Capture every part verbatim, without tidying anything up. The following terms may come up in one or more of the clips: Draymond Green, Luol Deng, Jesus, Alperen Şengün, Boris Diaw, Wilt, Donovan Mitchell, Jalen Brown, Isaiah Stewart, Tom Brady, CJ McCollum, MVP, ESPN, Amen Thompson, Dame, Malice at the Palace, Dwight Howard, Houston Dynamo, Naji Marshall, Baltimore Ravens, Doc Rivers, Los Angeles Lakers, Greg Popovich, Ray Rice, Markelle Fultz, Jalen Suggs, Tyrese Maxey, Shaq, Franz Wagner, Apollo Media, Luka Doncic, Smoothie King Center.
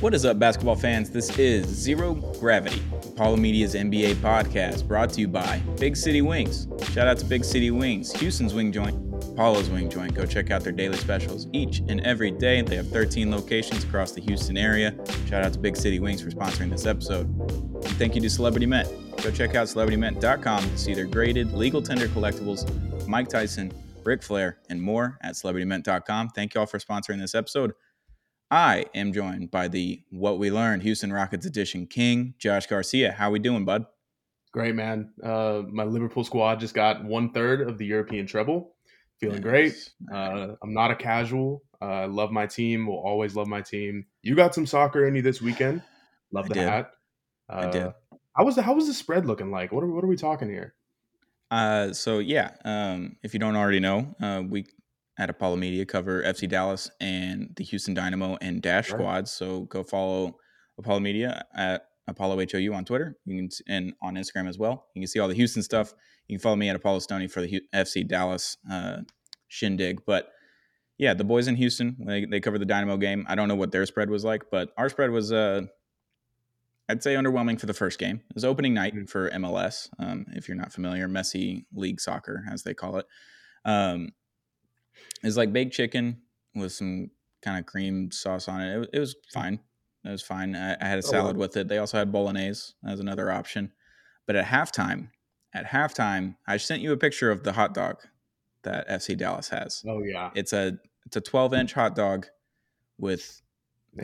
What is up, basketball fans? This is Zero Gravity, Apollo Media's N B A podcast, brought to you by Big City Wings. Shout out to Big City Wings, Houston's wing joint, Apollo's wing joint. Go check out their daily specials each and every day. They have thirteen locations across the Houston area. Shout out to Big City Wings for sponsoring this episode. And thank you to Celebrity Mint. Go check out celebrity mint dot com to see their graded legal tender collectibles, Mike Tyson, Ric Flair, and more at celebrity mint dot com. Thank you all for sponsoring this episode. I am joined by the What We Learned Houston Rockets edition king, Josh Garcia. How we doing, bud? Great, man. Uh, my Liverpool squad just got one third of the European treble. Feeling nice. Great. Uh, I'm not a casual. I uh, love my team. Will always love my team. You got some soccer in you this weekend. Love I the did. hat. Uh, I did. How was the How was the spread looking like? What are What are we talking here? Uh, so yeah, um, if you don't already know, uh, we. at Apollo Media, cover F C Dallas and the Houston Dynamo and Dash right. squads. So go follow Apollo Media at Apollo H O U on Twitter. You can and on Instagram as well. You can see all the Houston stuff. You can follow me at Apollo Stoney for the F C Dallas uh, shindig. But yeah, the boys in Houston, they they cover the Dynamo game. I don't know what their spread was like, but our spread was, uh, I'd say, underwhelming for the first game. It was opening night mm-hmm. for M L S. Um, if you're not familiar, Messy League Soccer, as they call it. Um, It's like baked chicken with some kind of cream sauce on it. It, it was fine. It was fine. I, I had a salad with it. They also had bolognese as another option. But at halftime, at halftime, I sent you a picture of the hot dog that F C Dallas has. Oh, yeah. It's a it's a twelve-inch hot dog with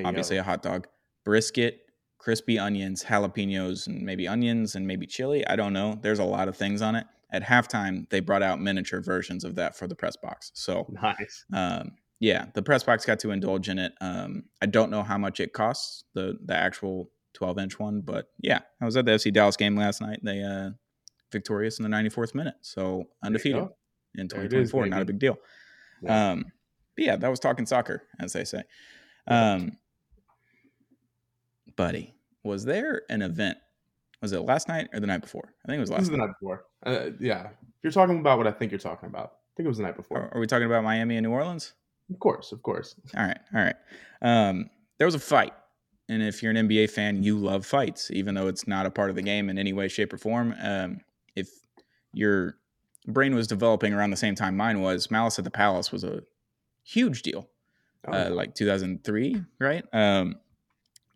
obviously go. a hot dog, brisket, crispy onions, jalapenos, and maybe onions and maybe chili. I don't know. There's a lot of things on it. At halftime, they brought out miniature versions of that for the press box. So, nice. Um, yeah, the press box got to indulge in it. Um, I don't know how much it costs, the the actual twelve-inch one. But, yeah, I was at the F C Dallas game last night. They uh, victorious in the ninety-fourth minute. So, undefeated in twenty twenty-four. Is, not a big deal. Yeah. Um, but, yeah, that was talking soccer, as they say. Um, buddy, was there an event? Was it last night or the night before? I think it was last night. It was the night, night before. Uh, yeah. You're talking about what I think you're talking about. I think it was the night before. Are we talking about Miami and New Orleans? Of course. Of course. All right. All right. Um, there was a fight. And if you're an N B A fan, you love fights, even though it's not a part of the game in any way, shape, or form. Um, if your brain was developing around the same time mine was, Malice at the Palace was a huge deal. Oh. Uh, like two thousand three, right? Um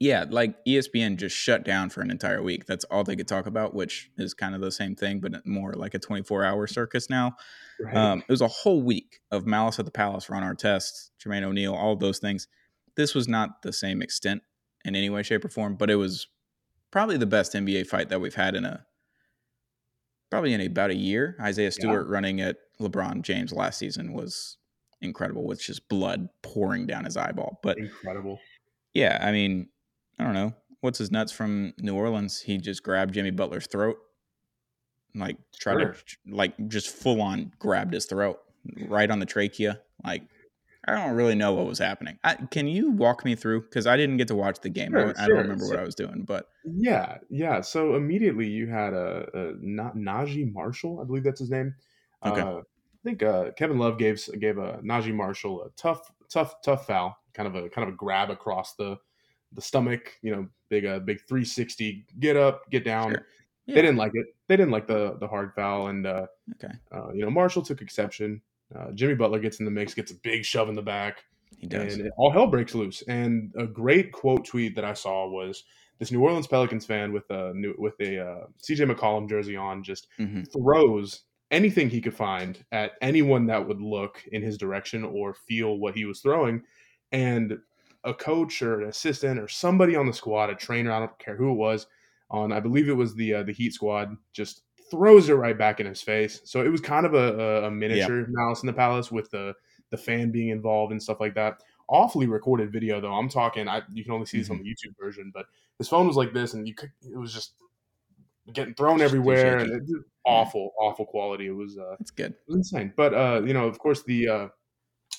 Yeah, like E S P N just shut down for an entire week. That's all they could talk about, which is kind of the same thing, but more like a twenty-four hour circus now. Right. Um, it was a whole week of Malice at the Palace, Ron Artest, Jermaine O'Neal, all of those things. This was not the same extent in any way, shape, or form, but it was probably the best N B A fight that we've had in a probably in about a year. Isaiah Stewart yeah. running at LeBron James last season was incredible, with just blood pouring down his eyeball. But incredible. Yeah, I mean, I don't know. What's his nuts from New Orleans? He just grabbed Jimmy Butler's throat, like tried sure. to like just full on grabbed his throat right on the trachea. Like, I don't really know what was happening. I, can you walk me through? Because I didn't get to watch the game. Sure, I, sure. I don't remember so, what I was doing, but yeah, yeah. So immediately you had a, a Na- Naji Marshall, I believe that's his name. Okay. Uh, I think uh, Kevin Love gave gave a Naji Marshall a tough, tough, tough foul. Kind of a kind of a grab across the. The stomach, you know, big, uh, big three sixty, get up, get down. Sure. Yeah. They didn't like it. They didn't like the the hard foul. And, uh, okay. uh, you know, Marshall took exception. Uh, Jimmy Butler gets in the mix, gets a big shove in the back. He does. And all hell breaks loose. And a great quote tweet that I saw was this New Orleans Pelicans fan with a new, with a uh, C J McCollum jersey on just mm-hmm. throws anything he could find at anyone that would look in his direction or feel what he was throwing. And a coach or an assistant or somebody on the squad, a trainer, I don't care who it was, on I believe it was the uh, the Heat squad, just throws it right back in his face. So it was kind of a, a miniature yeah. Malice in the Palace with the the fan being involved and stuff like that. Awfully recorded video, though. I'm talking, I, you can only see mm-hmm. this on the YouTube version, but his phone was like this, and you could, it was just getting thrown just everywhere. And it was awful, yeah. awful quality. It was uh, it's good. It was insane. But, uh, you know, of course, the uh,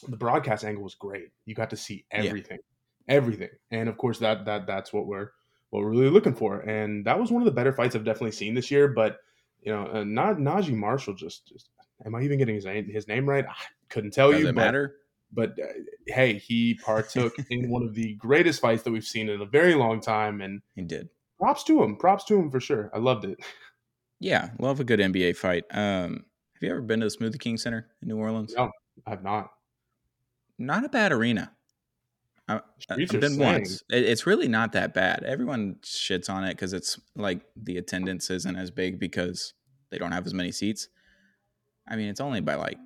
the broadcast angle was great. You got to see everything. Yeah. Everything, and of course that that that's what we're what we're really looking for, and that was one of the better fights I've definitely seen this year. But you know, uh, not Naji Marshall, just, just am I even getting his, his name right? I couldn't tell Does you. Does it but matter? But uh, hey, he partook in one of the greatest fights that we've seen in a very long time. And he did. Props to him. Props to him for sure. I loved it. Yeah, love a good N B A fight. Um, have you ever been to the Smoothie King Center in New Orleans? No, I have not. Not a bad arena. I, I've been once. It, it's really not that bad. Everyone shits on it because it's like the attendance isn't as big because they don't have as many seats. I mean, it's only by like,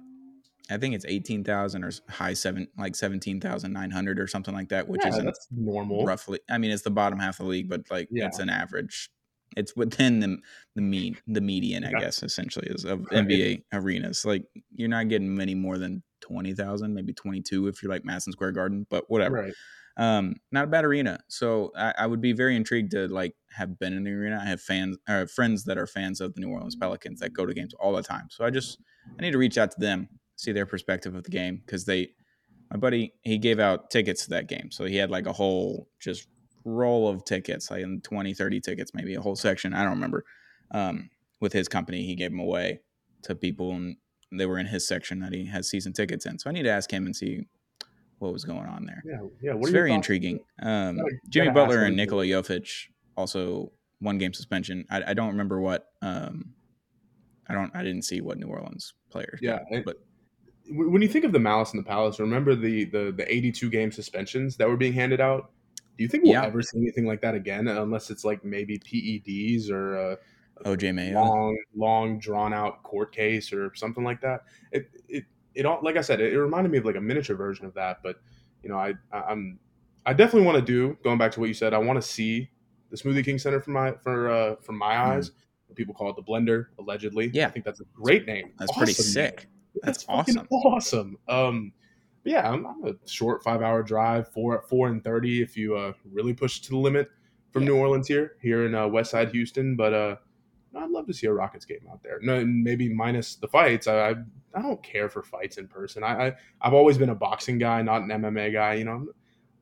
I think it's eighteen thousand or high seven, like seventeen thousand nine hundred or something like that, which yeah, isn't that's normal. Roughly, I mean, it's the bottom half of the league, but like yeah. it's an average. It's within the the mean, the median, I yeah. guess, essentially, is of right. N B A arenas. Like you're not getting many more than twenty thousand, maybe twenty-two if you're like Madison Square Garden, but whatever. Right. Um, not a bad arena. So I, I would be very intrigued to like have been in the arena. I have fans or friends that are fans of the New Orleans Pelicans that go to games all the time. So I just I need to reach out to them, see their perspective of the game, because they, my buddy, he gave out tickets to that game. So he had like a whole just roll of tickets, like twenty, thirty tickets, maybe a whole section. I don't remember. Um, with his company, he gave them away to people, and they were in his section that he has season tickets in. So I need to ask him and see what was going on there. Yeah, yeah. What it's very intriguing. Um, Jimmy Butler and Nikola Jokic also one game suspension. I, I don't remember what. Um, I don't. I didn't see what New Orleans players. Yeah, got, it, but when you think of the Malice in the Palace, remember the the the eighty-two game suspensions that were being handed out. Do you think we'll yeah. ever see anything like that again, unless it's like maybe P E Ds or a O J Mayo, long, long drawn out court case or something like that? It, it, it all, like I said, it, it reminded me of like a miniature version of that. But you know, I, I'm, I definitely want to do. Going back to what you said, I want to see the Smoothie King Center from my, for, uh, from my eyes. Mm. People call it the Blender, allegedly. Yeah, I think that's a great name. That's awesome. Pretty sick. That's, that's awesome. Awesome. Um. Yeah, I'm, I'm a short five-hour drive, four four and thirty if you uh, really push to the limit from yeah. New Orleans here, here in uh, Westside Houston. But uh, I'd love to see a Rockets game out there. No, maybe minus the fights. I I, I don't care for fights in person. I, I I've always been a boxing guy, not an M M A guy. You know, I'm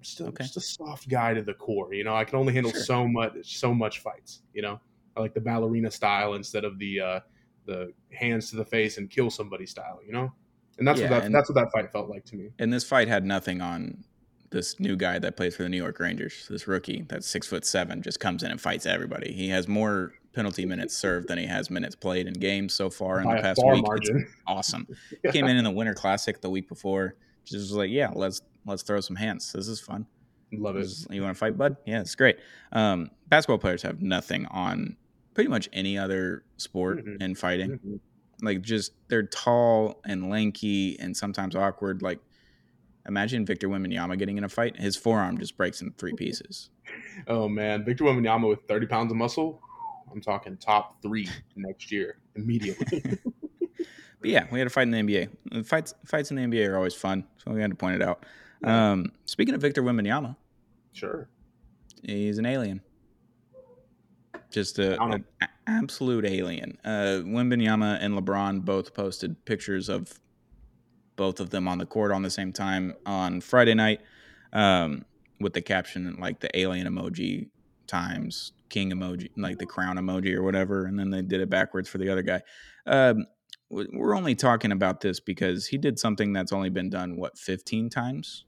just a, okay. just a soft guy to the core. You know, I can only handle sure. so much so much fights. You know, I like the ballerina style instead of the uh, the hands to the face and kill somebody style. You know. And that's yeah, what that, and, that's what that fight felt like to me. And this fight had nothing on this new guy that plays for the New York Rangers. This rookie that's six foot seven just comes in and fights everybody. He has more penalty minutes served than he has minutes played in games so far in By the past week. Margin. It's awesome. yeah. He came in in the Winter Classic the week before. Just was like, yeah, let's let's throw some hands. This is fun. Love it. You want to fight, bud? Yeah, it's great. Um, basketball players have nothing on pretty much any other sport mm-hmm. in fighting. Mm-hmm. Like, just they're tall and lanky and sometimes awkward. Like, imagine Victor Wembanyama getting in a fight. His forearm just breaks in three pieces. Oh, man. Victor Wembanyama with thirty pounds of muscle. I'm talking top three next year immediately. But, yeah, we had a fight in the N B A. Fights fights in the N B A are always fun, so we had to point it out. Yeah. Um, speaking of Victor Wembanyama. Sure. He's an alien. Just a, an absolute alien. Uh, Wembanyama and LeBron both posted pictures of both of them on the court on the same time on Friday night um, with the caption, like, the alien emoji times king emoji, like the crown emoji or whatever, and then they did it backwards for the other guy. Um, we're only talking about this because he did something that's only been done, what, fifteen times?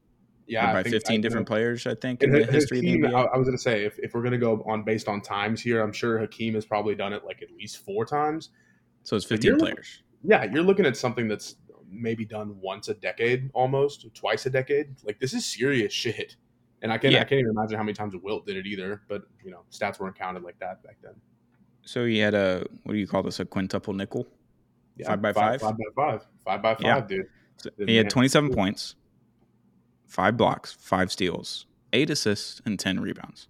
Yeah, by fifteen different players, I think, in the history of the N B A. I was going to say, if, if we're going to go on based on times here, I'm sure Hakeem has probably done it like at least four times. So it's fifteen players. Yeah, you're looking at something that's maybe done once a decade, almost twice a decade. Like, this is serious shit, and I can't yeah. I can't even imagine how many times Wilt did it either. But you know, stats weren't counted like that back then. So he had a, what do you call this? A quintuple nickel. Yeah, five by five. Five by five. Five by five, yeah. dude. So he had twenty-seven cool. points. Five blocks, five steals, eight assists, and ten rebounds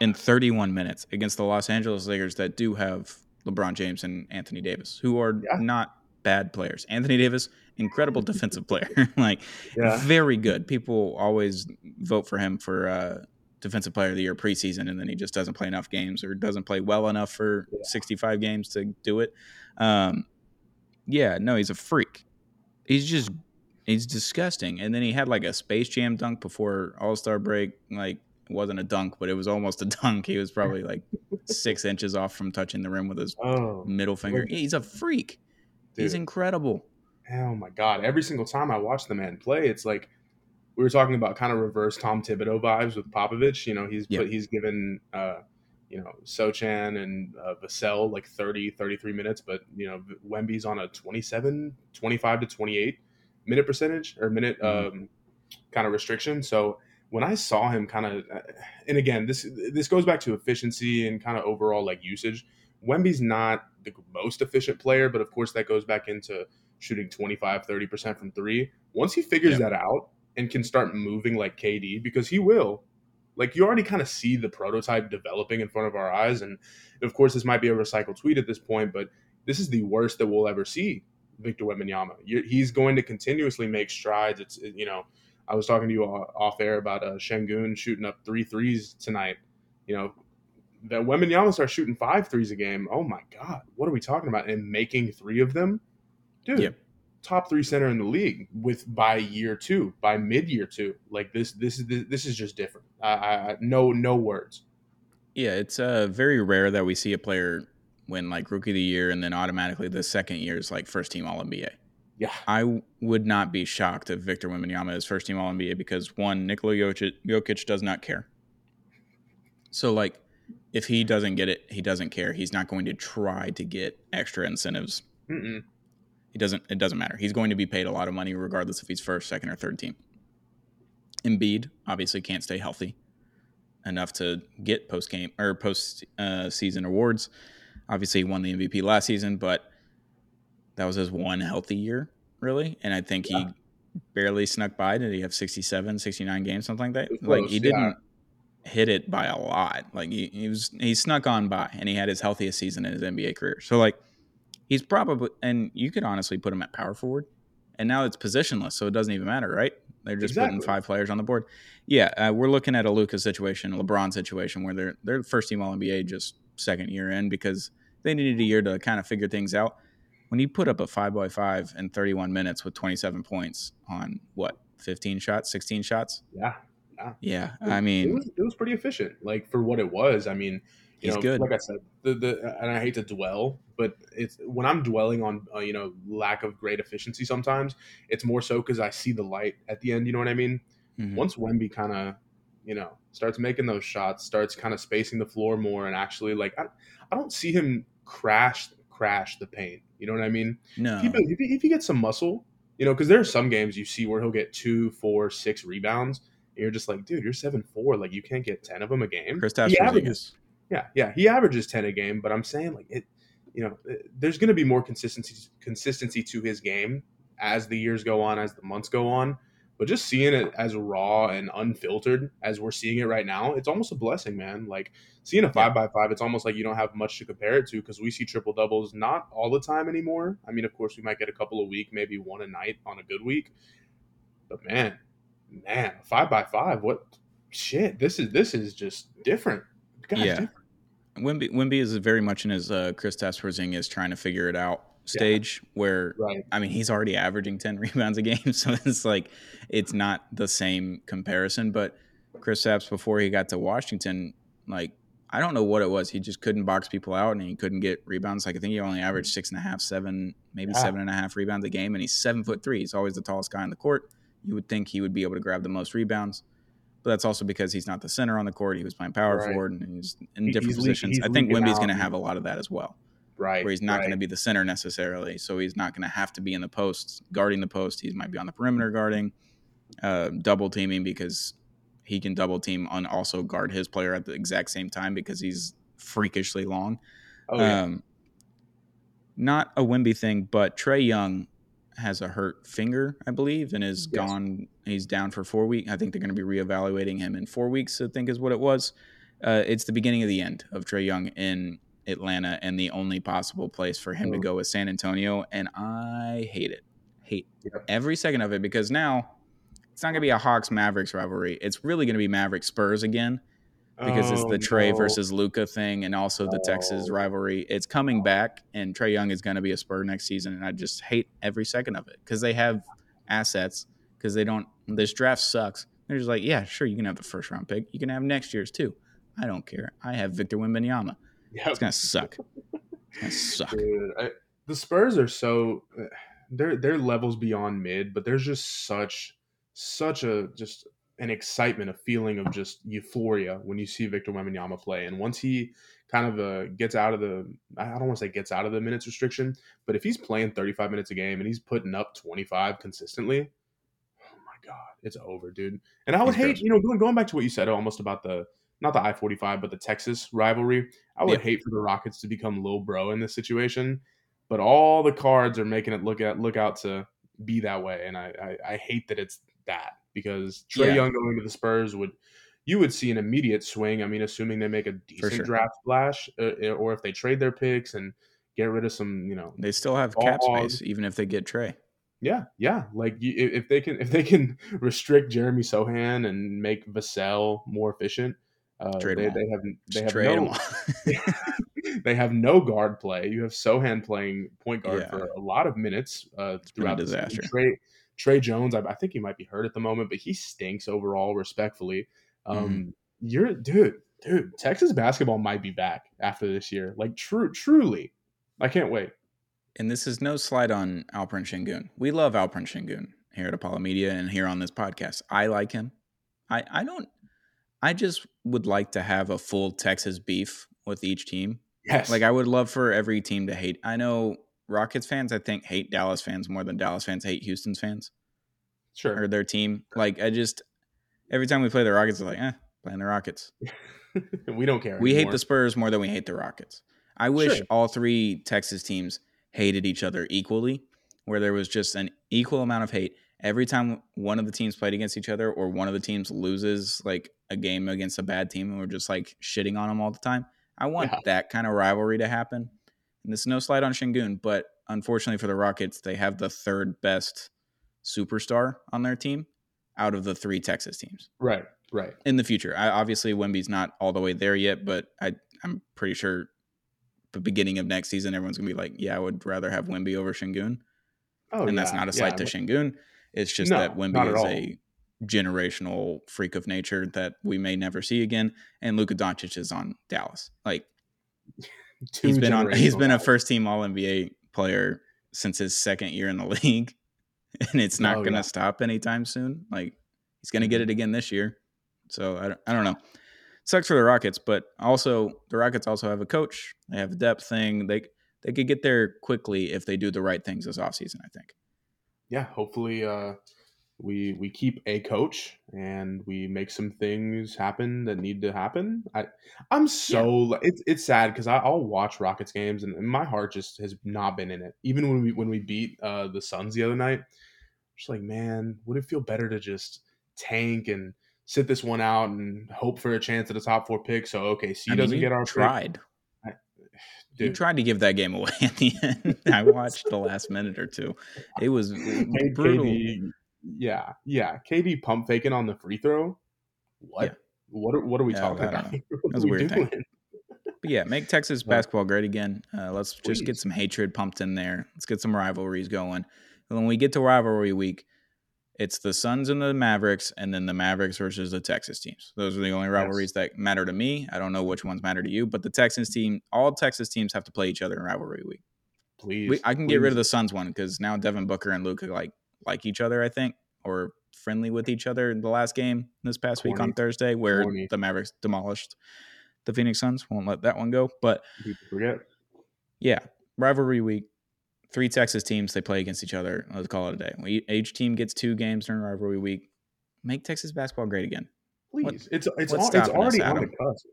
in thirty-one minutes against the Los Angeles Lakers that do have LeBron James and Anthony Davis, who are yeah. not bad players. Anthony Davis, incredible defensive player, like yeah. very good. People always vote for him for uh, defensive player of the year preseason, and then he just doesn't play enough games or doesn't play well enough for yeah. sixty-five games to do it. Um, yeah, no, he's a freak. He's just He's disgusting. And then he had like a Space Jam dunk before All-Star break. Like, it wasn't a dunk, but it was almost a dunk. He was probably like six inches off from touching the rim with his oh, middle finger. Look. He's a freak. Dude. He's incredible. oh my God, every single time I watch the man play, it's like we were talking about kind of reverse Tom Thibodeau vibes with Popovich. You know, he's yeah. put, he's given, uh, you know, Sochan and uh, Vassell like thirty, thirty-three minutes, but, you know, Wemby's on a twenty-seven, twenty-five to twenty-eight minute percentage or minute mm-hmm. um, kind of restriction. So when I saw him kind of, and again, this this goes back to efficiency and kind of overall like usage. Wemby's not the most efficient player, but of course that goes back into shooting twenty-five, thirty percent from three. Once he figures yeah. that out and can start moving like K D, because he will, like you already kind of see the prototype developing in front of our eyes. And of course this might be a recycled tweet at this point, but this is the worst that we'll ever see Victor Wembanyama. He's going to continuously make strides. It's, you know, I was talking to you off air about uh, Şengün shooting up three threes tonight, you know, that Wembanyama starts shooting five threes a game. Oh my God, what are we talking about? And making three of them, dude, yep. top three center in the league with by year two, by mid year two. Like this, this is this, this is just different. I, I no no words. Yeah, it's uh, very rare that we see a player win like rookie of the year and then automatically the second year is like first team All N B A. Yeah, I w- would not be shocked if Victor Wembanyama is first team All N B A because one, Nikola Jokic, Jokic does not care. So like. If he doesn't get it, he doesn't care. He's not going to try to get extra incentives. Mm-mm. He doesn't. It doesn't matter. He's going to be paid a lot of money regardless if he's first, second, or third team. Embiid obviously can't stay healthy enough to get post game or post uh, season awards. Obviously, he won the M V P last season, but that was his one healthy year, really. And I think yeah. he barely snuck by. Did he have sixty-seven, sixty-nine games, something like that? Close, like he yeah. didn't. hit it by a lot. Like he, he was he snuck on by and he had his healthiest season in his N B A career. So like he's probably, and you could honestly put him at power forward, and now it's positionless, so it doesn't even matter, right? They're just exactly. putting five players on the board. Yeah, uh, we're looking at a Luka situation, a LeBron situation where they're they're first team All N B A just second year in because they needed a year to kind of figure things out. When you put up a five by five in thirty-one minutes with twenty-seven points on what, fifteen shots, sixteen shots? Yeah. Yeah. yeah, I mean, it was, it was pretty efficient, like for what it was. I mean, you he's know, good. Like I said, the, the and I hate to dwell, but it's when I'm dwelling on uh, you know lack of great efficiency sometimes, it's more so because I see the light at the end. You know what I mean? Mm-hmm. Once Wemby kind of you know starts making those shots, starts kind of spacing the floor more, and actually like I, I don't see him crash crash the paint. You know what I mean? No. If he, if he, if he gets some muscle, you know, because there are some games you see where he'll get two, four, six rebounds. You're just like, dude, you're seven four. Like, you can't get ten of them a game. Kristaps Porzingis. Yeah, yeah. He averages ten a game, but I'm saying, like, it, you know, it, there's going to be more consistency consistency to his game as the years go on, as the months go on. But just seeing it as raw and unfiltered as we're seeing it right now, it's almost a blessing, man. Like, seeing a five by five, it's almost like you don't have much to compare it to because we see triple-doubles not all the time anymore. I mean, of course, we might get a couple a week, maybe one a night on a good week. But, man. Man, five by five, what shit? This is this is just different. God's yeah, different. Wemby Wemby is very much in his uh, Kristaps Porzingis trying to figure it out stage. Yeah. Where right. I mean, he's already averaging ten rebounds a game, so it's like it's not the same comparison. But Kristaps before he got to Washington, like I don't know what it was, he just couldn't box people out and he couldn't get rebounds. Like I think he only averaged six and a half, seven, maybe yeah. seven and a half rebounds a game, and he's seven foot three. He's always the tallest guy on the court. You would think he would be able to grab the most rebounds, but that's also because he's not the center on the court. He was playing power right. forward and he's in different he's positions. Le- I think Wemby's going to have a lot of that as well, right? Where he's not right. going to be the center necessarily, so he's not going to have to be in the post guarding the post. He might be on the perimeter guarding, uh, double teaming because he can double team and also guard his player at the exact same time because he's freakishly long. Oh, yeah. Um, not a Wemby thing, but Trae Young has a hurt finger, I believe, and is yes. gone. He's down for four weeks. I think they're going to be reevaluating him in four weeks, I think is what it was. Uh, it's the beginning of the end of Trae Young in Atlanta, and the only possible place for him oh. to go is San Antonio, and I hate it. Hate yep. every second of it because now it's not going to be a Hawks-Mavericks rivalry. It's really going to be Mavericks-Spurs again because oh, it's the Trae no. versus Luka thing and also the oh. Texas rivalry. It's coming back, and Trae Young is going to be a Spur next season, and I just hate every second of it because they have assets because they don't – this draft sucks. They're just like, yeah, sure, you can have the first-round pick. You can have next year's too. I don't care. I have Victor Wembanyama. Yep. It's going to suck. It's going to suck. Dude, I, the Spurs are so – they're they're levels beyond mid, but there's just such such a just an excitement, a feeling of just euphoria when you see Victor Wembanyama play. And once he kind of uh, gets out of the, I don't want to say gets out of the minutes restriction, but if he's playing thirty-five minutes a game and he's putting up twenty-five consistently, oh my God, it's over, dude. And I would he's hate, good. you know, going, going back to what you said almost about the, not the I forty-five, but the Texas rivalry. I would yeah. hate for the Rockets to become Lil Bro in this situation, but all the cards are making it look at, look out to be that way. And I, I, I hate that it's that. Because Trae yeah. Young going to the Spurs would, you would see an immediate swing. I mean, assuming they make a decent sure. draft splash, uh, or if they trade their picks and get rid of some, you know, they still have cap space even if they get Trae. Yeah, yeah. Like if they can, if they can restrict Jeremy Sohan and make Vassell more efficient, uh, they, they have they have no they have no guard play. You have Sohan playing point guard yeah. for a lot of minutes uh, throughout the disaster. Trae, Trae Jones, I, I think he might be hurt at the moment, but he stinks overall, respectfully. Um, mm-hmm. You're, dude, dude, Texas basketball might be back after this year. Like, true, truly. I can't wait. And this is no slide on Alperen Şengün. We love Alperen Şengün here at Apollo Media and here on this podcast. I like him. I, I don't, I just would like to have a full Texas beef with each team. Yes. Like, I would love for every team to hate. I know. Rockets fans, I think, hate Dallas fans more than Dallas fans hate Houston's fans. Sure. Or their team. Like, I just, every time we play the Rockets, they're like, eh, playing the Rockets. We don't care. We anymore. hate the Spurs more than we hate the Rockets. I wish sure. all three Texas teams hated each other equally, where there was just an equal amount of hate. Every time one of the teams played against each other or one of the teams loses, like, a game against a bad team and we're just, like, shitting on them all the time. I want yeah. that kind of rivalry to happen. And it's no slide on Şengün, but unfortunately for the Rockets, they have the third best superstar on their team out of the three Texas teams. Right, right. In the future. I, obviously, Wemby's not all the way there yet, but I, I'm pretty sure the beginning of next season, everyone's going to be like, yeah, I would rather have Wemby over Şengün. Oh, and yeah, that's not a slight yeah, to Şengün. It's just no, that Wemby is a generational freak of nature that we may never see again. And Luka Doncic is on Dallas. Like... Two he's been on. He's been a first-team All N B A player since his second year in the league, and it's not oh, going to yeah. stop anytime soon. Like, he's going to get it again this year. So I don't, I don't know. Sucks for the Rockets, but also the Rockets also have a coach. They have a depth thing. They they could get there quickly if they do the right things this offseason, I think. Yeah, hopefully uh, we we keep a coach and we make some things happen that need to happen. I I'm so yeah. it's it's sad because I'll watch Rockets games and, and my heart just has not been in it. Even when we when we beat uh, the Suns the other night, I'm just like, man, would it feel better to just tank and sit this one out and hope for a chance at a top four pick? So okay, C I mean, doesn't get our tried. I, dude. You tried to give that game away at the end. I watched the last minute or two. It was hey, brutal. K D. Yeah, yeah. K D pump faking on the free throw. What? Yeah. What? Are, what are we yeah, talking about? That's a weird doing? thing. But yeah, make Texas basketball great again. Uh, let's Please. just get some hatred pumped in there. Let's get some rivalries going. And when we get to rivalry week, it's the Suns and the Mavericks, and then the Mavericks versus the Texas teams. Those are the only rivalries yes. that matter to me. I don't know which ones matter to you, but the Texans team, all Texas teams have to play each other in rivalry week. Please, we, I can Please. get rid of the Suns one because now Devin Booker and Luka like. like each other, I think, or friendly with each other in the last game this past Corny. week on Thursday where Corny. the Mavericks demolished the Phoenix Suns. Won't let that one go. But forget. yeah, rivalry week, three Texas teams, they play against each other. Let's call it a day. We, each team gets two games during rivalry week. Make Texas basketball great again. Please. What, it's it's, all, it's already us, on the cusp.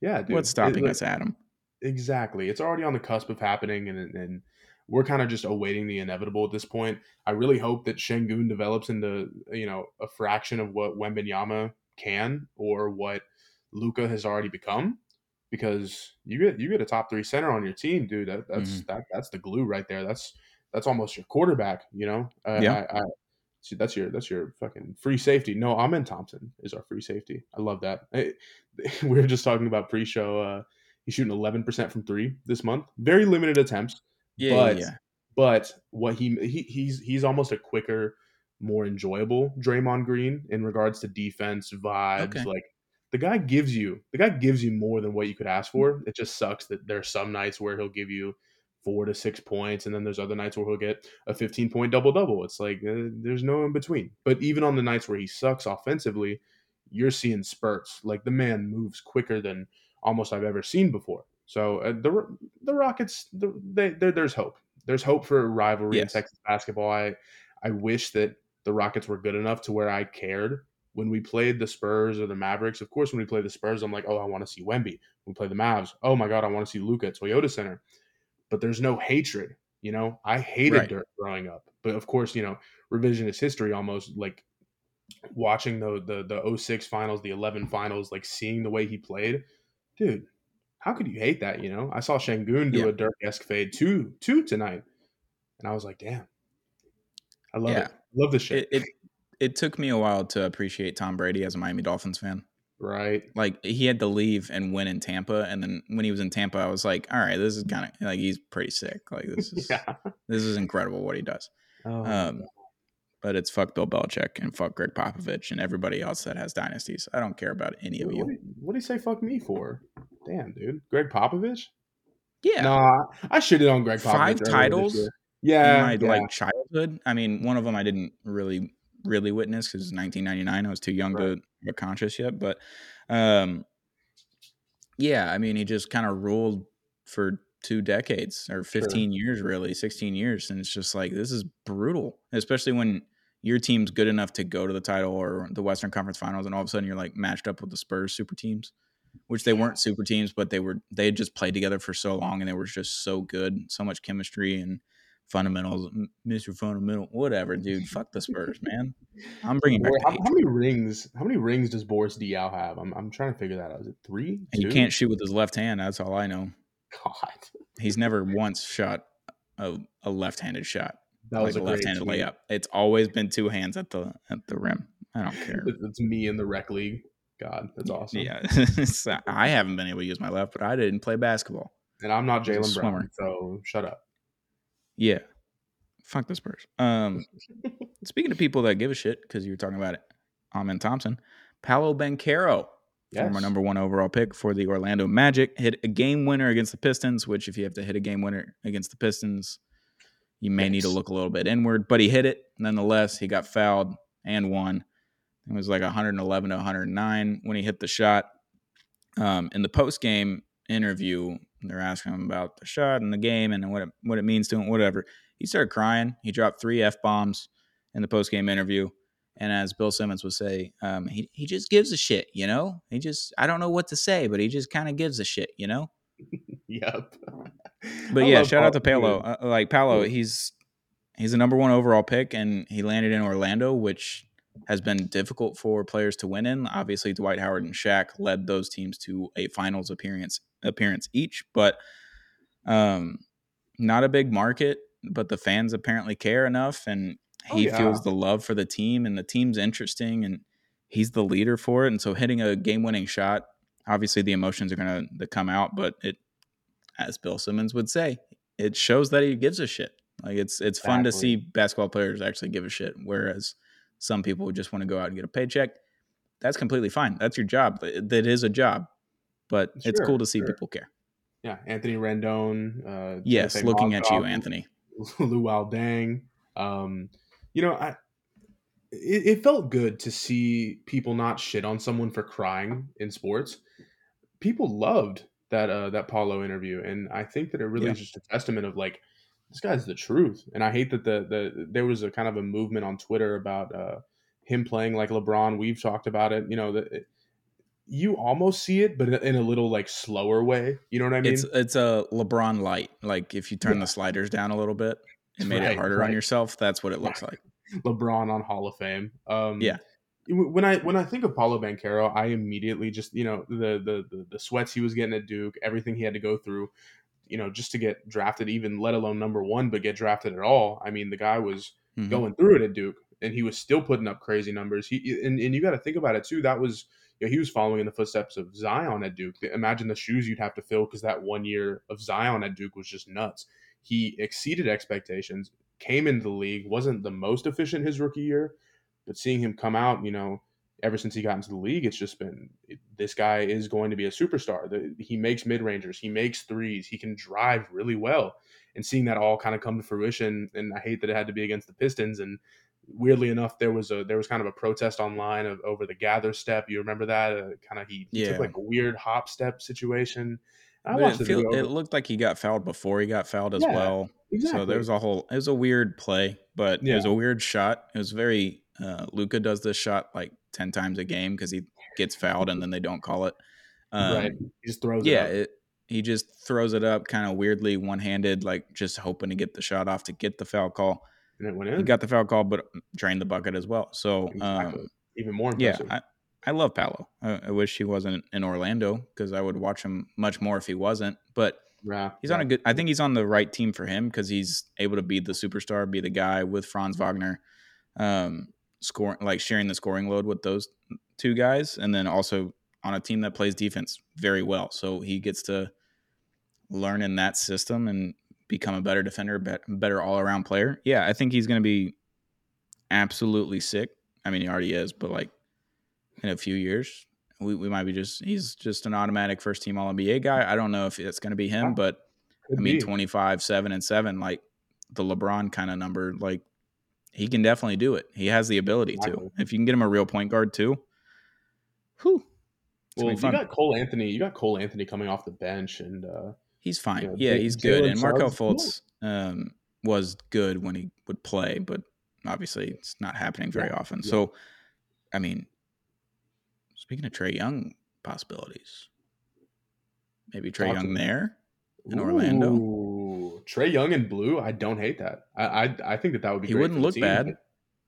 Yeah, dude. What's stopping it, us, like, Adam? Exactly. It's already on the cusp of happening, and and we're kind of just awaiting the inevitable at this point. I really hope that Şengün develops into, you know, a fraction of what Wembanyama can or what Luka has already become, because you get you get a top three center on your team, dude. That, that's mm-hmm. that that's the glue right there. That's that's almost your quarterback, you know. Uh, yeah. I, I, see, that's your that's your fucking free safety. No, Amen Thompson is our free safety. I love that. Hey, we were just talking about pre-show. Uh, he's shooting eleven percent from three this month. Very limited attempts. Yeah, but yeah. but what he, he he's he's almost a quicker, more enjoyable Draymond Green in regards to defense vibes. Okay. Like the guy gives you the guy gives you more than what you could ask for. It just sucks that there are some nights where he'll give you four to six points, and then there's other nights where he'll get a fifteen-point double-double. It's like uh, there's no in-between. But even on the nights where he sucks offensively, you're seeing spurts. Like, the man moves quicker than almost I've ever seen before. So uh, the the Rockets, the, they, there's hope. There's hope for a rivalry yes. in Texas basketball. I, I wish that the Rockets were good enough to where I cared. When we played the Spurs or the Mavericks, of course, when we play the Spurs, I'm like, oh, I want to see Wemby. When we play the Mavs, oh, my God, I want to see Luka at Toyota Center. But there's no hatred, you know? I hated right. Dirk growing up. But, of course, you know, revisionist history almost, like watching the the the oh six finals, the eleven finals, like seeing the way he played. Dude, how could you hate that, you know? I saw Şengün do yeah. a Dirk-esque fade two, two tonight. And I was like, damn. I love yeah. it. Love this shit. It, it, it took me a while to appreciate Tom Brady as a Miami Dolphins fan. Right. Like, he had to leave and win in Tampa. And then when he was in Tampa, I was like, all right, this is kind of like, he's pretty sick. Like, this is yeah. this is incredible what he does. Oh, um, but it's fuck Bill Belichick and fuck Greg Popovich and everybody else that has dynasties. I don't care about any dude, of you. What do you, what do you say fuck me for? Damn, dude. Greg Popovich? Yeah. Nah, I shitted on Greg Popovich. Five titles? Yeah. In my yeah. like, childhood. I mean, one of them I didn't really... really witnessed because nineteen ninety-nine I was too young right. to be conscious yet, but um yeah I mean he just kind of ruled for two decades or fifteen sure. years, really sixteen years, and it's just like, this is brutal, especially when your team's good enough to go to the title or the Western Conference Finals, and all of a sudden you're like matched up with the Spurs super teams, which they weren't super teams, but they were they had just played together for so long and they were just so good, so much chemistry and fundamentals, Mister Fundamental, whatever, dude. Fuck the Spurs, man. I'm bringing back. Boy, how, how many rings? How many rings does Boris Diaw have? I'm I'm trying to figure that out. Is it three? And two? He can't shoot with his left hand. That's all I know. God, he's never once shot a, a left-handed shot. That was like a, a left-handed tweet. Layup. It's always been two hands at the at the rim. I don't care. It's me in the rec league. God, that's awesome. Yeah, I haven't been able to use my left, but I didn't play basketball. And I'm not Jalen Brown, so shut up. Yeah. Fuck the Spurs. Um, speaking of people that give a shit, because you were talking about it, Amen Thompson, Paolo Banchero, yes. former number one overall pick for the Orlando Magic, hit a game winner against the Pistons, which if you have to hit a game winner against the Pistons, you may yes. need to look a little bit inward, but he hit it. Nonetheless, he got fouled and won. It was like one eleven to one oh nine when he hit the shot. Um, in the post-game interview, they're asking him about the shot and the game and what it, what it means to him, whatever. He started crying. He dropped three F-bombs in the post-game interview. And as Bill Simmons would say, um, he, he just gives a shit, you know? He just, I don't know what to say, but he just kind of gives a shit, you know? Yep. But I yeah, shout Paolo. out to Paolo. Uh, like, Paolo, yeah. he's he's the number one overall pick, and he landed in Orlando, which has been difficult for players to win in. Obviously, Dwight Howard and Shaq led those teams to a finals appearance appearance each, but um, not a big market, but the fans apparently care enough, and he oh, yeah. feels the love for the team, and the team's interesting, and he's the leader for it. And so hitting a game-winning shot, obviously the emotions are going to come out, but it, as Bill Simmons would say, it shows that he gives a shit. Like, it's, it's exactly. fun to see basketball players actually give a shit, whereas some people just want to go out and get a paycheck. That's completely fine. That's your job. That is a job, but sure, it's cool to see sure. people care. Yeah, Anthony Rendon. Uh, yes, looking at you, Anthony. Luol Deng. Um, you know, I it, it felt good to see people not shit on someone for crying in sports. People loved that uh, that Paolo interview, and I think that it really yeah. is just a testament of, like, this guy's the truth. And I hate that the the there was a kind of a movement on Twitter about uh, him playing like LeBron. We've talked about it. You know that. You almost see it, but in a little, like, slower way. You know what I mean? It's it's a LeBron light. Like, if you turn yeah. the sliders down a little bit and made right, it harder right. on yourself, that's what it looks like. LeBron on Hall of Fame. Um, yeah. When I when I think of Paolo Banchero, I immediately just, you know, the, the the the sweats he was getting at Duke, everything he had to go through, you know, just to get drafted, even let alone number one, but get drafted at all. I mean, the guy was mm-hmm. going through it at Duke, and he was still putting up crazy numbers. He and, and you got to think about it, too. That was... Yeah, he was following in the footsteps of Zion at Duke. Imagine the shoes you'd have to fill, because that one year of Zion at Duke was just nuts. He exceeded expectations, came into the league, wasn't the most efficient his rookie year, but seeing him come out, you know, ever since he got into the league, it's just been, this guy is going to be a superstar. The, he makes mid-rangers. He makes threes. He can drive really well. And seeing that all kind of come to fruition, and I hate that it had to be against the Pistons. And weirdly enough, there was a there was kind of a protest online of, over the gather step. You remember that? Uh, kind of he, he yeah. took like a weird hop step situation. I watched it, feel, it looked like he got fouled before he got fouled as yeah, well. Exactly. So there was a whole – it was a weird play, but yeah. it was a weird shot. It was very uh, – Luka does this shot like ten times a game because he gets fouled and then they don't call it. Um, right. He just throws yeah, it up. Yeah. He just throws it up kind of weirdly one-handed, like just hoping to get the shot off to get the foul call. And it went in. He got the foul call, but drained the bucket as well. So exactly. um, even more impressive. Yeah, I, I love Paolo. I, I wish he wasn't in Orlando because I would watch him much more if he wasn't. But yeah, he's yeah. on a good. I think he's on the right team for him because he's able to be the superstar, be the guy with Franz Wagner, um, scoring like sharing the scoring load with those two guys, and then also on a team that plays defense very well. So he gets to learn in that system and become a better defender, better all-around player. Yeah, I think he's going to be absolutely sick. I mean, he already is, but like in a few years, we, we might be just – he's just an automatic first-team All N B A guy. I don't know if it's going to be him, but Could I mean, be. twenty-five, seven, and seven, like the LeBron kind of number, like he can definitely do it. He has the ability exactly. to. If you can get him a real point guard too, whew. Well, you got Cole Anthony. You got Cole Anthony coming off the bench, and uh, he's fine. You know, yeah, he's good. And Markelle Fultz um, was good when he would play, but obviously it's not happening very yeah. often. Yeah. So, I mean, speaking of Trae Young possibilities, maybe Trae Young there in Ooh, Orlando. Trae Young in blue. I don't hate that. I I, I think that that would be. He great wouldn't look team, bad. But,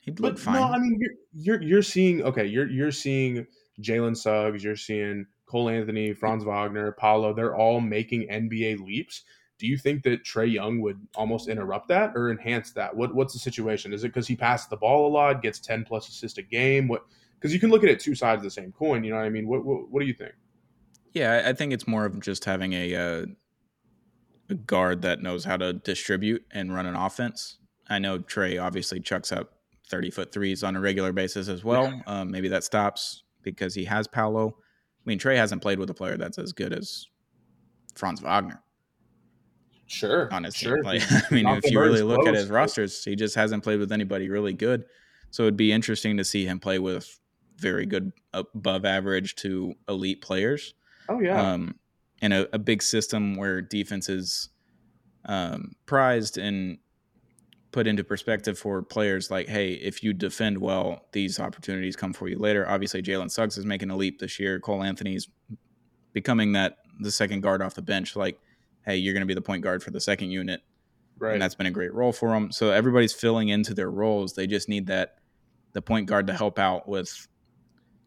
He'd look but fine. No, I mean you're you're, you're seeing okay. You're you're seeing. Jalen Suggs, you're seeing Cole Anthony, Franz Wagner, Paolo, they're all making N B A leaps. Do you think that Trae Young would almost interrupt that or enhance that? What What's the situation? Is it because he passes the ball a lot, gets ten-plus assists a game? What? Because you can look at it two sides of the same coin, you know what I mean? What What, what do you think? Yeah, I think it's more of just having a, uh, a guard that knows how to distribute and run an offense. I know Trae obviously chucks up thirty-foot threes on a regular basis as well. Yeah. Um, maybe that stops because he has Paolo. I mean, Trae hasn't played with a player that's as good as Franz Wagner. Sure. On his sure. team. Like, I mean, if you really look close. at his rosters, he just hasn't played with anybody really good. So it'd be interesting to see him play with very good above average to elite players. Oh, yeah. Um, and a, a big system where defense is um, prized and put into perspective for players like, hey, if you defend well, these opportunities come for you later. Obviously, Jalen Suggs is making a leap this year. Cole Anthony's becoming that the second guard off the bench. Like, hey, you're going to be the point guard for the second unit. Right. And that's been a great role for him. So everybody's filling into their roles. They just need that the point guard to help out with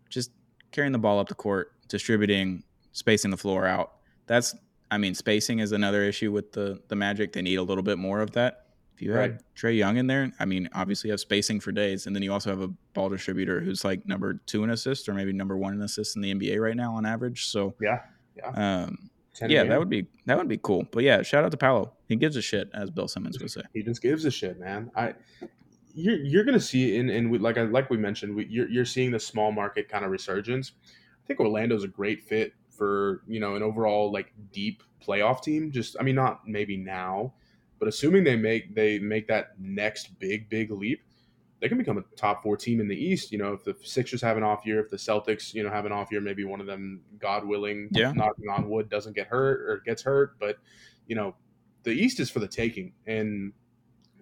just carrying the ball up the court, distributing, spacing the floor out. That's, I mean, spacing is another issue with the the Magic. They need a little bit more of that. If you had right. Trae Young in there, I mean, obviously you have spacing for days, and then you also have a ball distributor who's like number two in assists or maybe number one in assists in the N B A right now on average. So yeah, yeah, um, yeah, that would be that would be cool. But yeah, shout out to Paolo. He gives a shit, as Bill Simmons would say. He just gives a shit, man. I you're you're gonna see, and and we, like I like we mentioned, we, you're you're seeing the small market kind of resurgence. I think Orlando's a great fit for you know an overall like deep playoff team. Just I mean, not maybe now. But assuming they make they make that next big, big leap, they can become a top four team in the East. You know, if the Sixers have an off year, if the Celtics, you know, have an off year, maybe one of them, God willing, yeah. knocking on wood, doesn't get hurt or gets hurt. But, you know, the East is for the taking. And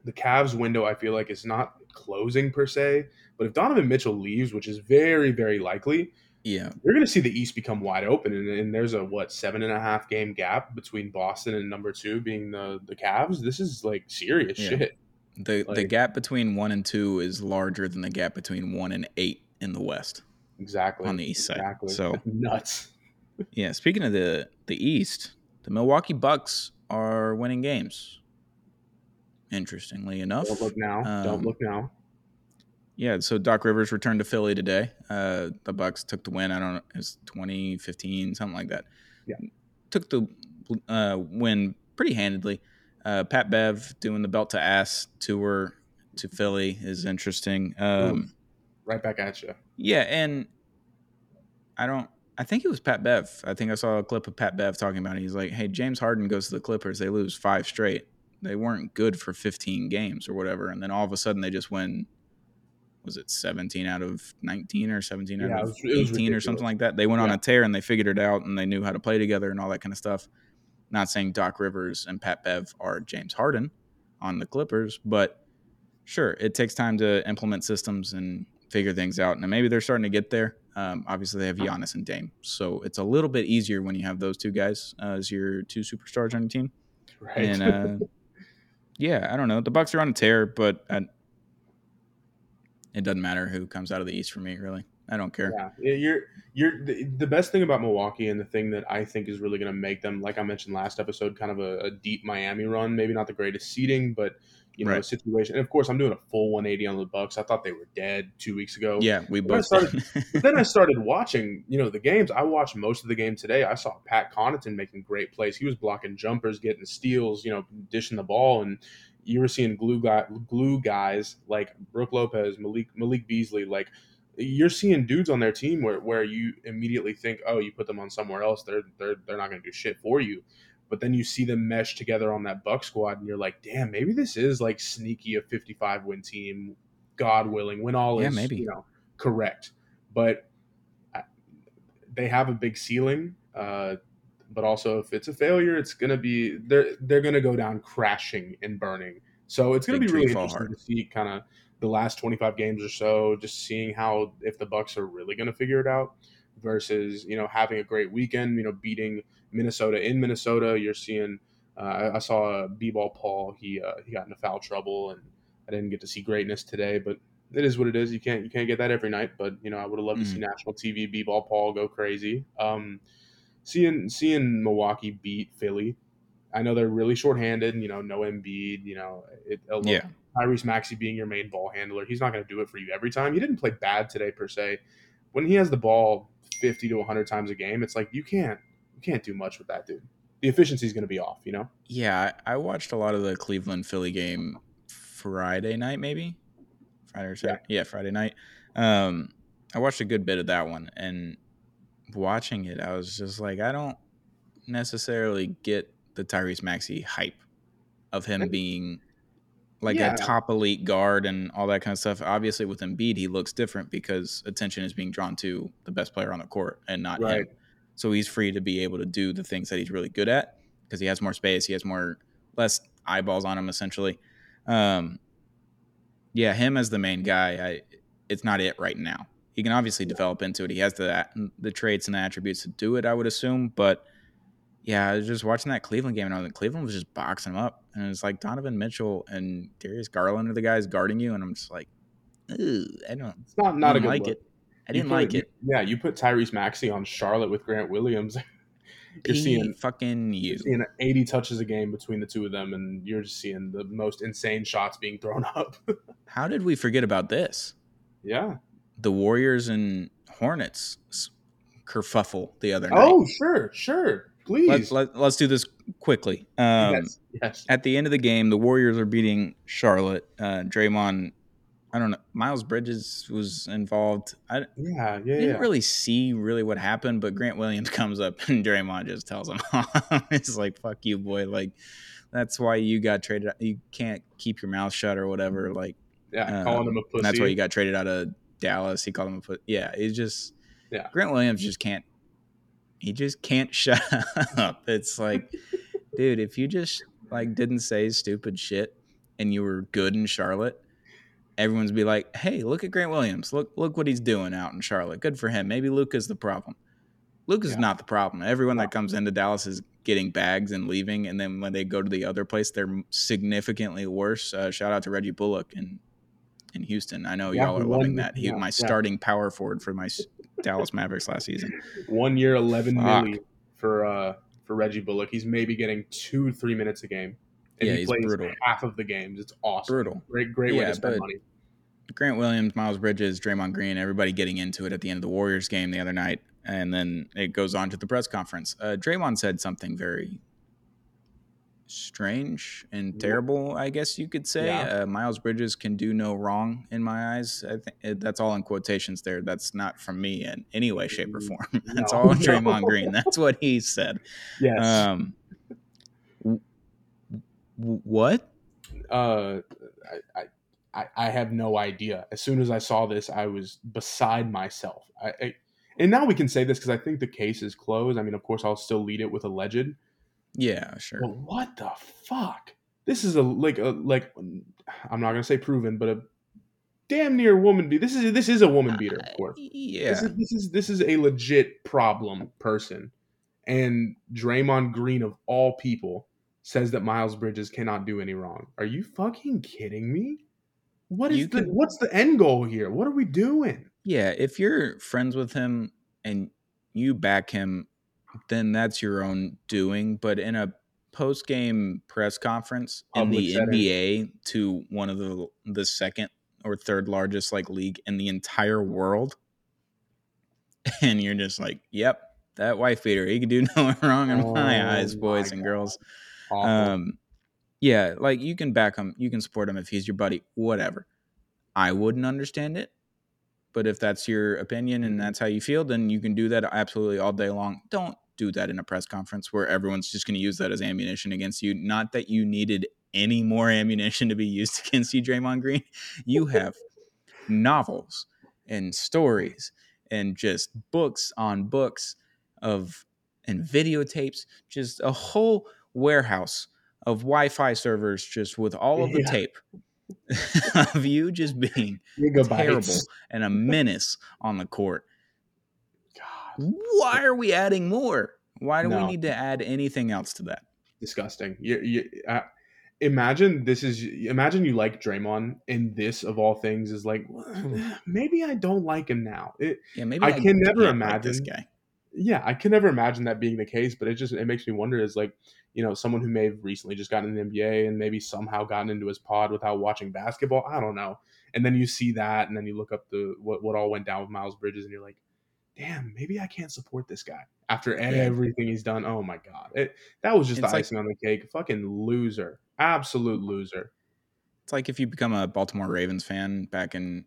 the Cavs window, I feel like, is not closing per se. But if Donovan Mitchell leaves, which is very, very likely, yeah, you're going to see the East become wide open, and, and there's a what seven and a half game gap between Boston and number two being the the Cavs. This is like serious yeah. shit. The like, the gap between one and two is larger than the gap between one and eight in the West. Exactly on the East side. Exactly. So that's nuts. yeah. Speaking of the the East, the Milwaukee Bucks are winning games. Interestingly enough, don't look now. Um, don't look now. Yeah, so Doc Rivers returned to Philly today. Uh, the Bucks took the win. I don't know, it was twenty fifteen, something like that. Yeah, took the uh, win pretty handedly. Uh, Pat Bev doing the belt to ass tour to Philly is interesting. Um, right back at you. Yeah, and I don't I think it was Pat Bev. I think I saw a clip of Pat Bev talking about it. He's like, hey, James Harden goes to the Clippers. They lose five straight. They weren't good for fifteen games or whatever. And then all of a sudden they just win, was it seventeen out of nineteen or seventeen yeah, out of eighteen or something like that? They went yeah. on a tear and they figured it out and they knew how to play together and all that kind of stuff. Not saying Doc Rivers and Pat Bev are James Harden on the Clippers, but sure, it takes time to implement systems and figure things out. And maybe they're starting to get there. Um, obviously, they have Giannis and Dame. So it's a little bit easier when you have those two guys uh, as your two superstars on your team. Right. And uh, yeah, I don't know. The Bucks are on a tear, but I, it doesn't matter who comes out of the East for me, really. I don't care. Yeah, you're you're the, the best thing about Milwaukee, and the thing that I think is really going to make them, like I mentioned last episode, kind of a, a deep Miami run. Maybe not the greatest seeding, but you know, right. situation. And of course, I'm doing a full one eighty on the Bucks. I thought they were dead two weeks ago. Yeah, we both. Started, but then I started watching, you know, the games. I watched most of the game today. I saw Pat Connaughton making great plays. He was blocking jumpers, getting steals, you know, dishing the ball, and you were seeing glue guy, glue guys like Brook Lopez, Malik Malik Beasley, like. You're seeing dudes on their team where, where you immediately think, oh, you put them on somewhere else, they're they're they're not going to do shit for you. But then you see them mesh together on that Buck squad, and you're like, damn, maybe this is like sneaky a fifty-five win team, God willing, when all yeah, is maybe. you know correct. But I, they have a big ceiling, uh, but also if it's a failure, it's going to be they're they're going to go down crashing and burning. So it's going to be really interesting hard. to see kind of. The last twenty-five games or so, just seeing how if the Bucks are really going to figure it out versus, you know, having a great weekend, you know, beating Minnesota in Minnesota. You're seeing uh, – I saw B-Ball Paul. He uh, he got into foul trouble, and I didn't get to see greatness today. But it is what it is. You can't you can't get that every night. But, you know, I would have loved mm. to see national T V B-Ball Paul go crazy. Um, seeing seeing Milwaukee beat Philly. I know they're really shorthanded, you know, no Embiid, you know, it, a yeah. Tyrese Maxey being your main ball handler. He's not going to do it for you every time. He didn't play bad today per se. When he has the ball fifty to one hundred times a game, it's like you can't you can't do much with that dude. The efficiency is going to be off, you know? Yeah, I watched a lot of the Cleveland-Philly game Friday night maybe. Friday or Saturday. Yeah, yeah Friday night. Um, I watched a good bit of that one, and watching it, I was just like, I don't necessarily get the Tyrese Maxey hype of him being like yeah. a top elite guard and all that kind of stuff. Obviously with Embiid, he looks different because attention is being drawn to the best player on the court and not right. him. So he's free to be able to do the things that he's really good at because he has more space. He has more less eyeballs on him essentially. Um, yeah. Him as the main guy, I, it's not it right now. He can obviously develop into it. He has the, the traits and the attributes to do it, I would assume, but yeah, I was just watching that Cleveland game, and I was like, Cleveland was just boxing them up. And it's like Donovan Mitchell and Darius Garland are the guys guarding you, and I'm just like, ooh, I don't it's not, not I didn't a good like look. it. I didn't put, like it. Yeah, you put Tyrese Maxey on Charlotte with Grant Williams. you're P- seeing fucking you. You're seeing eighty touches a game between the two of them, and you're just seeing the most insane shots being thrown up. How did we forget about this? Yeah. The Warriors and Hornets kerfuffle the other night. Oh, sure, sure. Please. Let's, let, let's do this quickly. Um, yes, yes. At the end of the game, the Warriors are beating Charlotte. Uh, Draymond, I don't know, Miles Bridges was involved. I yeah, yeah, didn't yeah. really see really what happened, but Grant Williams comes up and Draymond just tells him, it's like, fuck you, boy. Like, that's why you got traded. You can't keep your mouth shut or whatever. Like, yeah, uh, calling him a pussy. That's why you got traded out of Dallas. He called him a pussy. Yeah, it's just, yeah. Grant Williams just can't. He just can't shut up. It's like, dude, if you just like didn't say stupid shit and you were good in Charlotte, everyone's be like, hey, look at Grant Williams. Look, look what he's doing out in Charlotte. Good for him. Maybe Luka's the problem. Luka's yeah. not the problem. Everyone that comes into Dallas is getting bags and leaving. And then when they go to the other place, they're significantly worse. Uh, shout out to Reggie Bullock in, in Houston. I know yeah, y'all are loving that. He, yeah, my yeah. starting power forward for my Dallas Mavericks last season. One year, eleven Fuck. million for uh, for Reggie Bullock. He's maybe getting two, three minutes a game, and yeah, he he's plays brutal. half of the games. It's awesome. Brutal, great, great yeah, way to spend money. Grant Williams, Miles Bridges, Draymond Green, everybody getting into it at the end of the Warriors game the other night, and then it goes on to the press conference. Uh, Draymond said something very strange and terrible, I guess you could say. Yeah. Uh, Miles Bridges can do no wrong in my eyes. I think that's all in quotations there. That's not from me in any way, shape, or form. No. That's all Draymond Green. That's what he said. Yes. Um, w- w- what? Uh, I, I I have no idea. As soon as I saw this, I was beside myself. I, I and now we can say this because I think the case is closed. I mean, of course, I'll still lead it with alleged. Yeah, sure. Well, what the fuck? This is a like a like I'm not gonna say proven, but a damn near woman beater. This is this is a woman beater, of course. Uh, yeah. This is, this is this is a legit problem person, and Draymond Green of all people says that Miles Bridges cannot do any wrong. Are you fucking kidding me? What is you the can... what's the end goal here? What are we doing? Yeah, if you're friends with him and you back him, then that's your own doing. But in a post-game press conference in the N B A to one of the the second or third largest like league in the entire world, and you're just like, yep, that wife beater, he could do no wrong in oh, my eyes, boys my and God. girls. Awful. Um, yeah, like you can back him, you can support him if he's your buddy, whatever. I wouldn't understand it. But if that's your opinion and that's how you feel, then you can do that absolutely all day long. Don't do that in a press conference where everyone's just going to use that as ammunition against you. Not that you needed any more ammunition to be used against you, Draymond Green. You have novels and stories and just books on books of and videotapes, just a whole warehouse of Wi-Fi servers just with all of the yeah. tape. of you just being terrible and a menace on the court. God. Why are we adding more? Why do no. we need to add anything else to that? Disgusting. You, you, uh, imagine this is. Imagine you like Draymond, and this of all things is like, well, maybe I don't like him now. It, yeah, maybe I, I can never imagine like this guy. Yeah, I can never imagine that being the case, but it just it makes me wonder is like, you know, someone who may have recently just gotten in the N B A and maybe somehow gotten into his pod without watching basketball. I don't know. And then you see that, and then you look up the what, what all went down with Miles Bridges, and you're like, damn, maybe I can't support this guy after everything he's done. Oh, my God. It, that was just it's the like, icing on the cake. Fucking loser. Absolute loser. It's like if you become a Baltimore Ravens fan back in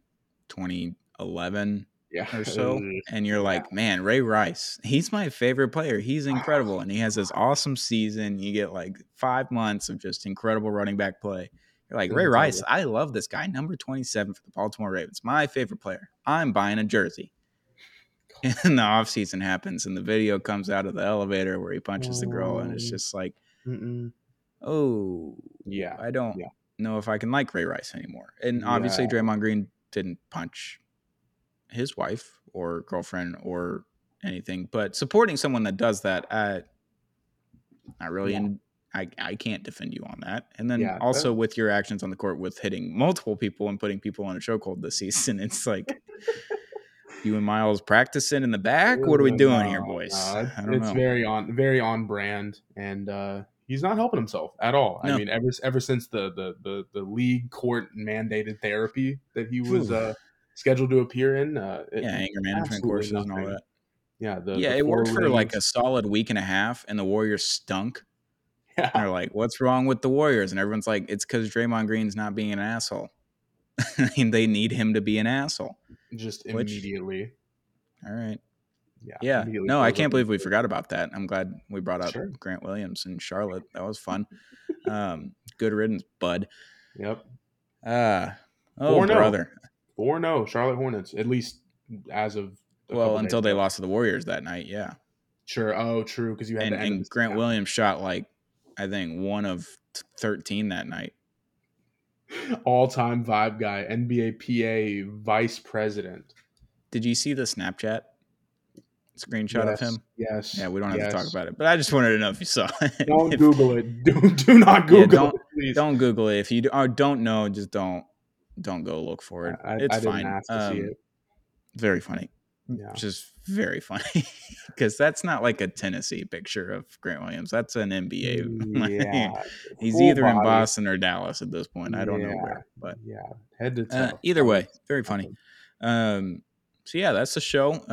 twenty eleven. Yeah. Or so, and you're like, man, Ray Rice, he's my favorite player. He's incredible, and he has this awesome season. You get like five months of just incredible running back play. You're like, Ray Rice, I love this guy, number twenty-seven for the Baltimore Ravens, my favorite player. I'm buying a jersey. And the offseason happens, and the video comes out of the elevator where he punches the girl, and it's just like, Mm-mm. oh, yeah, I don't yeah. know if I can like Ray Rice anymore. And obviously, yeah. Draymond Green didn't punch his wife or girlfriend or anything, but supporting someone that does that, uh, I really, yeah. in, I, I can't defend you on that. And then yeah, also that, with your actions on the court with hitting multiple people and putting people on a chokehold this season, it's like you and Miles practicing in the back. What are we doing no, here, boys? No, it's I don't it's know. very on, very on brand, and uh, he's not helping himself at all. No. I mean, ever ever since the the the, the league court mandated therapy that he was. uh, scheduled to appear in uh yeah anger management courses nothing. and all that yeah the, yeah the it worked rings. for like a solid week and a half, and the Warriors stunk. Yeah, and they're like, what's wrong with the Warriors? And everyone's like, it's because Draymond Green's not being an asshole. I mean, they need him to be an asshole just Which, immediately all right yeah yeah no I can't believe we forgot about that. I'm glad we brought up sure. Grant Williams and Charlotte. That was fun. Um good riddance, bud. Yep. uh oh Born brother up. Or no, Charlotte Hornets, at least as of well until days. They lost to the Warriors that night. Yeah, sure. Oh, true. Because you had and, the and Grant Williams shot like I think one of thirteen that night. All-time vibe guy, N B A P A vice president. Did you see the Snapchat screenshot yes, of him? Yes. Yeah, we don't have yes. to talk about it, but I just wanted to know if you saw it. Don't if, Google it. Do, do not Google yeah, don't, it. Please. Don't Google it. If you do, or don't know, just don't. Don't go look for it. I, it's I fine. Didn't ask to um, see it. Very funny. Yeah. Just very funny. Because that's not like a Tennessee picture of Grant Williams. That's an N B A. Yeah. He's Full either body. in Boston or Dallas at this point. I don't yeah. know where. But yeah, head to toe. Uh, either way, very funny. Um, so yeah, that's the show.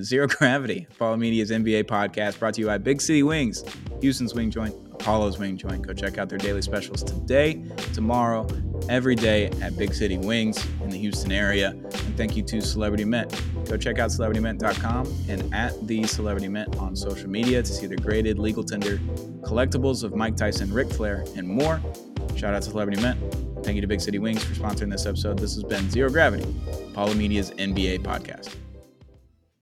Zero Gravity, Apollo Media's N B A podcast, brought to you by Big City Wings, Houston's wing joint. Apollo's Wing Joint. Go check out their daily specials today, tomorrow, every day at Big City Wings in the Houston area. And thank you to Celebrity Mint. Go check out celebrity mint dot com and at the Celebrity Mint on social media to see their graded legal tender collectibles of Mike Tyson, Ric Flair, and more. Shout out to Celebrity Mint. Thank you to Big City Wings for sponsoring this episode. This has been Zero Gravity, Apollo Media's N B A podcast.